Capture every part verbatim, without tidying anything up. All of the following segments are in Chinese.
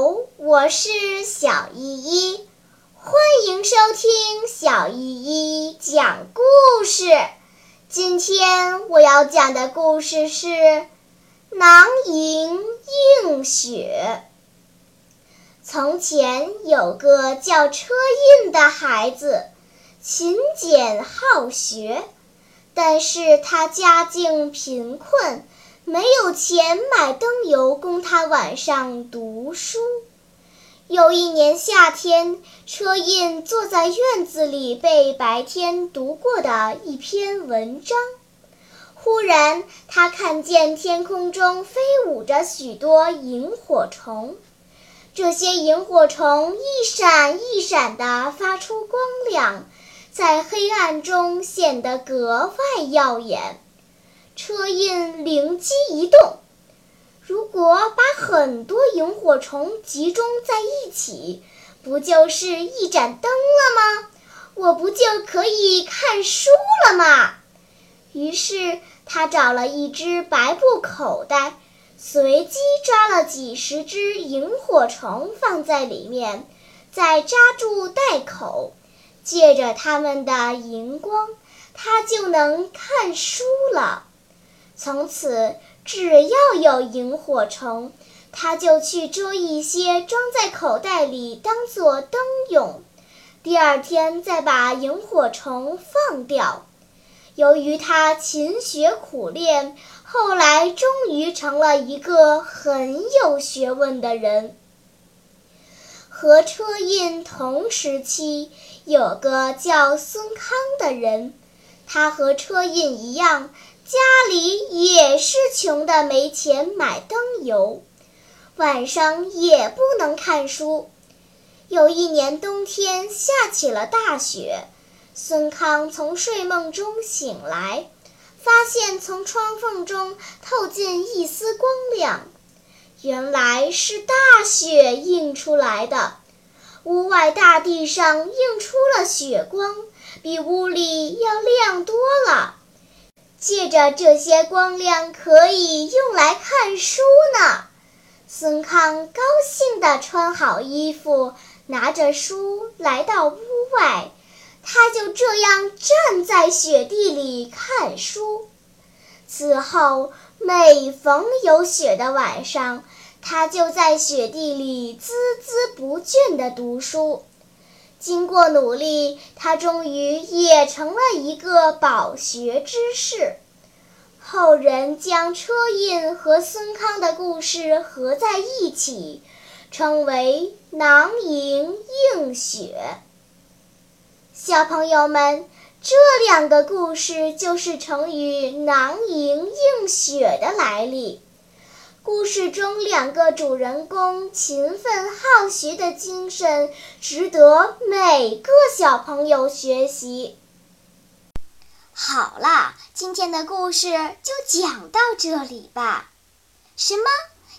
喽，我是小依依，欢迎收听小依依讲故事。今天我要讲的故事是《囊萤映雪》。从前有个叫车胤的孩子，勤俭好学，但是他家境贫困，没有钱买灯油供他晚上读书。有一年夏天，车胤坐在院子里背白天读过的一篇文章，忽然他看见天空中飞舞着许多萤火虫，这些萤火虫一闪一闪地发出光亮，在黑暗中显得格外耀眼。车胤灵机一动，如果把很多萤火虫集中在一起，不就是一盏灯了吗？我不就可以看书了吗？于是他找了一只白布口袋，随机抓了几十只萤火虫放在里面，再扎住袋口，借着它们的荧光，他就能看书了。从此只要有萤火虫，他就去捉一些装在口袋里当作灯用，第二天再把萤火虫放掉。由于他勤学苦练，后来终于成了一个很有学问的人。和车胤同时期有个叫孙康的人，他和车胤一样，家里也是穷的没钱买灯油，晚上也不能看书。有一年冬天下起了大雪，孙康从睡梦中醒来，发现从窗缝中透进一丝光亮，原来是大雪映出来的。屋外大地上映出了雪光，比屋里要亮多了。借着这些光亮可以用来看书呢。孙康高兴地穿好衣服，拿着书来到屋外，他就这样站在雪地里看书。此后每逢有雪的晚上，他就在雪地里孜孜不倦地读书。经过努力，他终于也成了一个饱学之士。后人将车胤和孙康的故事合在一起，称为囊萤映雪。小朋友们，这两个故事就是成语囊萤映雪的来历。故事中两个主人公勤奋好学的精神值得每个小朋友学习。好啦，今天的故事就讲到这里吧。什么？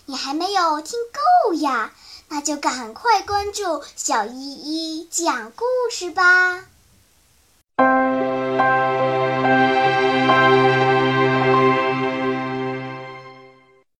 你还没有听够呀？那就赶快关注小依依讲故事吧。